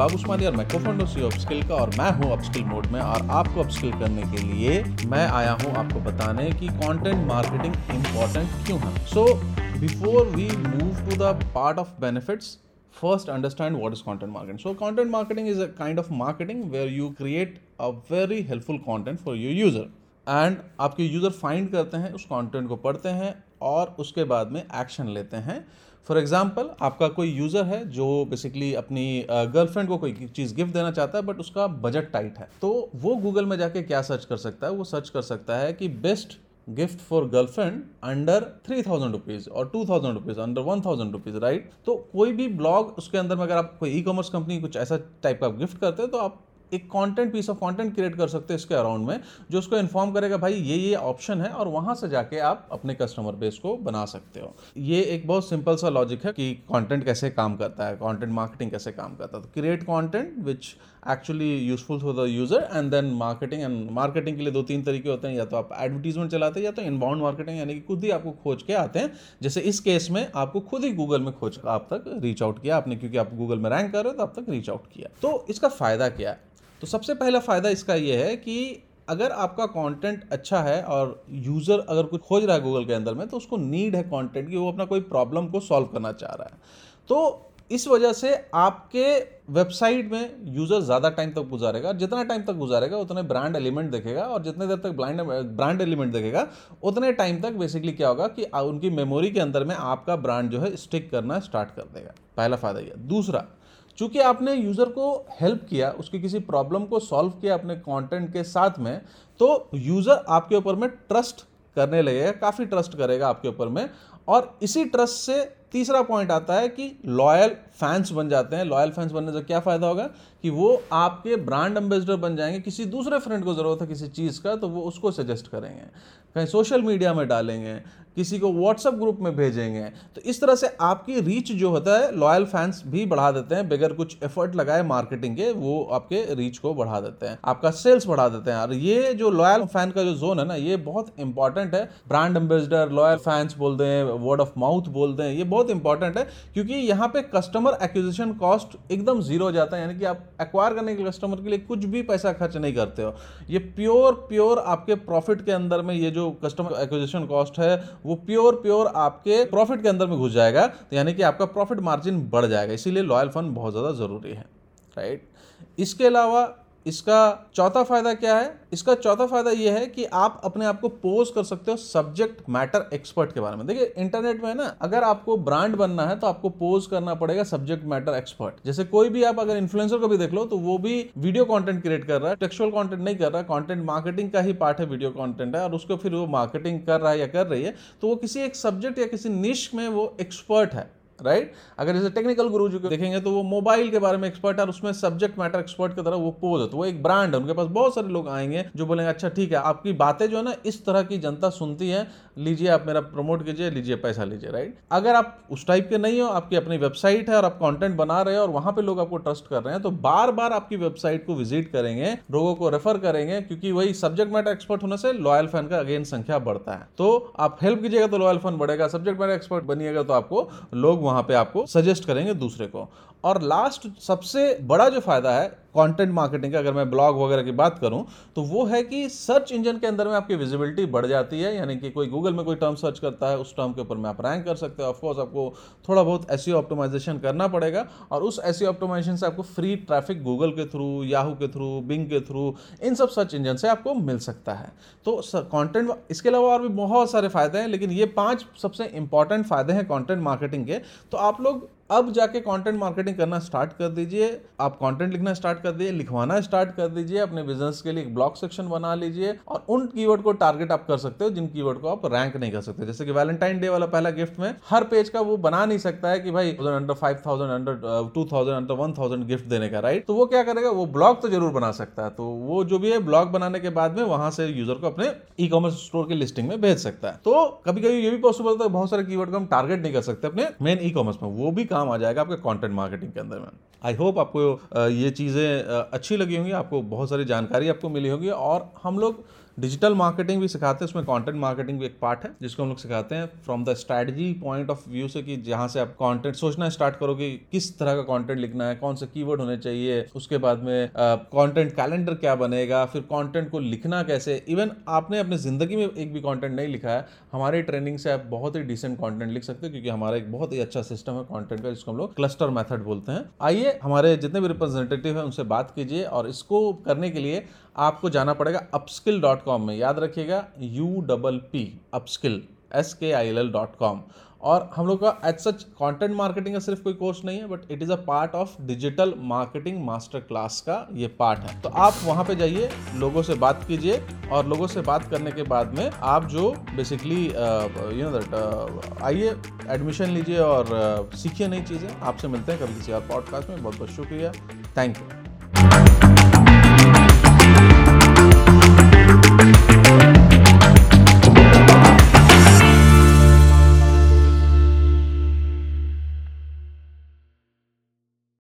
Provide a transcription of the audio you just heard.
अरबाब उस्मानी और मैं को सी अपस्किल का, और मैं हूं अपस्किल मोड में। और आपको अपस्किल करने के लिए मैं आया हूं आपको बताने कि कंटेंट मार्केटिंग इम्पोर्टेंट क्यों है। So before we move to the part of benefits, first understand what is content marketing. So content marketing is a kind of marketing where you create a very helpful content for your user and आपके user find करते हैं, उस content को पढ़ते हैं और उसके बाद में action लेते हैं। For example, आपका कोई user है जो basically अपनी girlfriend को कोई चीज़ gift देना चाहता है but उसका budget tight है, तो वो Google में जाके क्या search कर सकता है? वो search कर सकता है कि best gift for girlfriend under 3,000 rupees और 2,000 रुपीज़ अंडर 1,000 रुपीज़, राइट। तो कोई भी ब्लॉग उसके अंदर में अगर आप कोई ई कॉमर्स कंपनी कुछ ऐसा टाइप का गिफ्ट करते हैं तो आप एक content piece of content create कर सकते हैं इसके अराउंड में, जो उसको इन्फॉर्म करेगा भाई ये ऑप्शन है, और वहां से जाके आप अपने कस्टमर बेस को बना सकते हो। ये एक बहुत सिंपल सा लॉजिक है कि कंटेंट कैसे काम करता है, कंटेंट मार्केटिंग कैसे काम करता है। तो create content which actually useful for the user and then marketing. And marketing के लिए दो तीन तरीके होते हैं, या तो आप एडवर्टीजमेंट चलाते हैं या तो इनबाउंड मार्केटिंग, यानी कि खुद ही आपको खोज के आते हैं। जैसे इस केस में आपको खुद ही गूगल में खोज आप तक रीच आउट किया आपने, क्योंकि आप गूगल में रैंक कर रहे हो तो आप तक रीच आउट किया। तो इसका फायदा क्या है? तो सबसे पहला फ़ायदा इसका ये है कि अगर आपका कंटेंट अच्छा है और यूज़र अगर कुछ खोज रहा है गूगल के अंदर में तो उसको नीड है कंटेंट की, वो अपना कोई प्रॉब्लम को सॉल्व करना चाह रहा है, तो इस वजह से आपके वेबसाइट में यूज़र ज़्यादा टाइम तक गुजारेगा। जितना टाइम तक गुजारेगा उतने ब्रांड एलिमेंट देखेगा, और जितने देर तक ब्रांड एलिमेंट देखेगा उतने टाइम तक बेसिकली क्या होगा कि उनकी मेमोरी के अंदर में आपका ब्रांड जो है स्टिक करना स्टार्ट कर देगा। पहला फ़ायदा यह। दूसरा, चूँकि आपने यूज़र को हेल्प किया, उसकी किसी प्रॉब्लम को सॉल्व किया अपने कंटेंट के साथ में, तो यूज़र आपके ऊपर में ट्रस्ट करने लगेगा, काफ़ी ट्रस्ट करेगा आपके ऊपर में। और इसी ट्रस्ट से तीसरा पॉइंट आता है कि लॉयल फैंस बन जाते हैं। लॉयल फैंस बनने से क्या फ़ायदा होगा कि वो आपके ब्रांड एम्बेसडर बन जाएंगे। किसी दूसरे फ्रेंड को ज़रूरत है किसी चीज़ का तो वो उसको सजेस्ट करेंगे, कहीं सोशल मीडिया में डालेंगे, किसी को व्हाट्सएप ग्रुप में भेजेंगे। तो इस तरह से आपकी रीच जो होता है लॉयल फैंस भी बढ़ा देते हैं, बगैर कुछ एफर्ट लगाए मार्केटिंग के वो आपके रीच को बढ़ा देते हैं, आपका सेल्स बढ़ा देते हैं। और ये जो लॉयल फैन का जो जोन है ना, ये बहुत इंपॉर्टेंट है। ब्रांड एम्बेसडर, लॉयल फैंस बोलते हैं, वर्ड ऑफ माउथ बोलते हैं, ये बहुत इंपॉर्टेंट है, क्योंकि यहाँ पे कस्टमर एक्विजिशन कॉस्ट एकदम जीरो हो जाता है, यानी कि आप एक्वायर करने के कस्टमर के लिए कुछ भी पैसा खर्च नहीं करते हो। ये प्योर आपके प्रॉफिट के अंदर में, ये जो कस्टमर एक्विजिशन कॉस्ट है वो प्योर आपके प्रॉफिट के अंदर में घुस जाएगा, तो यानी कि आपका प्रॉफिट मार्जिन बढ़ जाएगा। इसीलिए लॉयल फैन बहुत ज़्यादा ज़रूरी है, राइट। इसके अलावा इसका चौथा फायदा क्या है? इसका चौथा फायदा यह है कि आप अपने आप को पोज कर सकते हो सब्जेक्ट मैटर एक्सपर्ट के बारे में। देखिए इंटरनेट में ना, अगर आपको ब्रांड बनना है तो आपको पोज करना पड़ेगा सब्जेक्ट मैटर एक्सपर्ट। जैसे कोई भी आप अगर इन्फ्लुएंसर को भी देख लो तो वो भी वीडियो कंटेंट क्रिएट कर रहा है, टेक्सुअल कंटेंट नहीं कर रहा, कंटेंट मार्केटिंग का ही पार्ट है, वीडियो कंटेंट है, और उसको फिर वो मार्केटिंग कर रहा है या कर रही है, तो वो किसी एक सब्जेक्ट या किसी निश में वो एक्सपर्ट है, राइट। अगर जैसे टेक्निकल गुरुजी को देखेंगे तो वो मोबाइल के बारे में एक्सपर्ट है और उसमें सब्जेक्ट मैटर एक्सपर्ट की तरह वो पोज है, तो वो एक ब्रांड है, उनके पास बहुत सारे लोग आएंगे जो बोलेंगे अच्छा ठीक है, आपकी बातें जो है ना इस तरह की जनता सुनती है, लीजिए आप मेरा प्रमोट कीजिए, लीजिए पैसा लीजिए, राइट। अगर आप उस टाइप के नहीं हो, आपकी अपनी वेबसाइट है और आप कॉन्टेंट बना रहे हो और वहां पर लोग आपको ट्रस्ट कर रहे हैं, तो बार बार आपकी वेबसाइट को विजिट करेंगे, लोगों को रेफर करेंगे, क्योंकि वही सब्जेक्ट मैटर एक्सपर्ट होने से लॉयल फैन का अगेन संख्या बढ़ता है। तो आप हेल्प कीजिएगा तो लॉयल फैन बढ़ेगा, सब्जेक्ट मैटर एक्सपर्ट बनिएगा तो आपको लोग वहां पे आपको सजेस्ट करेंगे दूसरे को। और लास्ट सबसे बड़ा जो फायदा है कंटेंट मार्केटिंग का, अगर मैं ब्लॉग वगैरह की बात करूं, तो वो है कि सर्च इंजन के अंदर में आपकी विजिबिलिटी बढ़ जाती है, यानी कि कोई गूगल में कोई टर्म सर्च करता है, उस टर्म के ऊपर में आप रैंक कर सकते हो। ऑफकोर्स आपको थोड़ा बहुत एसईओ ऑप्टिमाइजेशन करना पड़ेगा, और उस एसईओ ऑप्टिमाइजेशन से आपको फ्री ट्रैफिक गूगल के थ्रू, याहू के थ्रू, बिंग के थ्रू, इन सब सर्च इंजन से आपको मिल सकता है। तो कंटेंट, इसके अलावा और भी बहुत सारे फायदे हैं, लेकिन ये 5 सबसे इंपॉर्टेंट फायदे हैं कंटेंट मार्केटिंग के। तो आप लोग अब जाके कंटेंट मार्केटिंग करना स्टार्ट कर दीजिए, आप कंटेंट लिखना स्टार्ट कर दीजिए, लिखवाना स्टार्ट कर दीजिए, अपने बिजनेस के लिए एक ब्लॉग सेक्शन बना लीजिए, और उन कीवर्ड को टारगेट आप कर सकते हो जिन कीवर्ड को आप रैंक नहीं कर सकते। जैसे कि वैलेंटाइन डे वाला पहला गिफ्ट में हर पेज का वो बना नहीं सकता है कि भाई अंडर 5,000 अंडर 2,000 अंडर 1,000 गिफ्ट देने का, राइट। तो वो क्या करेगा, वो ब्लॉग तो जरूर बना सकता है, तो वो जो भी है ब्लॉग बनाने के बाद में वहां से यूजर को अपने ई कॉमर्स स्टोर की लिस्टिंग में भेज सकता है। तो कभी कभी ये भी पॉसिबल होता है, बहुत सारे कीवर्ड को हम टारगेट नहीं कर सकते अपने मेन ई कॉमर्स में, वो भी काम आ जाएगा आपके कंटेंट मार्केटिंग के अंदर में। आई होप आपको ये चीज़ें अच्छी लगी होंगी, आपको बहुत सारी जानकारी आपको मिली होगी, और हम लोग डिजिटल मार्केटिंग भी सिखाते हैं, उसमें कंटेंट मार्केटिंग भी एक पार्ट है जिसको हम लोग सिखाते हैं from the strategy point of view से, कि जहाँ से आप कंटेंट सोचना स्टार्ट करोगे किस तरह का कंटेंट लिखना है, कौन से कीवर्ड होने चाहिए, उसके बाद में कंटेंट कैलेंडर क्या बनेगा, फिर कंटेंट को लिखना कैसे। इवन आपने अपने ज़िंदगी में एक भी कंटेंट नहीं लिखा है, हमारे ट्रेनिंग से आप बहुत ही डिसेंट कंटेंट लिख सकते हो क्योंकि हमारा एक बहुत ही अच्छा सिस्टम है कंटेंट का जिसको हम लोग क्लस्टर मेथड बोलते हैं। आइए हमारे जितने भी रिप्रेजेंटेटिव हैं उनसे बात कीजिए और इसको करने के लिए आपको जाना पड़ेगा upskill.com में, याद रखिएगा UPP upskill SKILL.com। और हम लोग का एज सच कंटेंट मार्केटिंग का सिर्फ कोई कोर्स नहीं है, but it is a part of digital marketing master class का ये पार्ट है। तो आप वहाँ पे जाइए, लोगों से बात कीजिए और लोगों से बात करने के बाद में आप जो बेसिकली आइए एडमिशन लीजिए और सीखिए नई चीज़ें। आपसे मिलते हैं कभी किसी और पॉडकास्ट में। बहुत बहुत शुक्रिया, थैंक यू।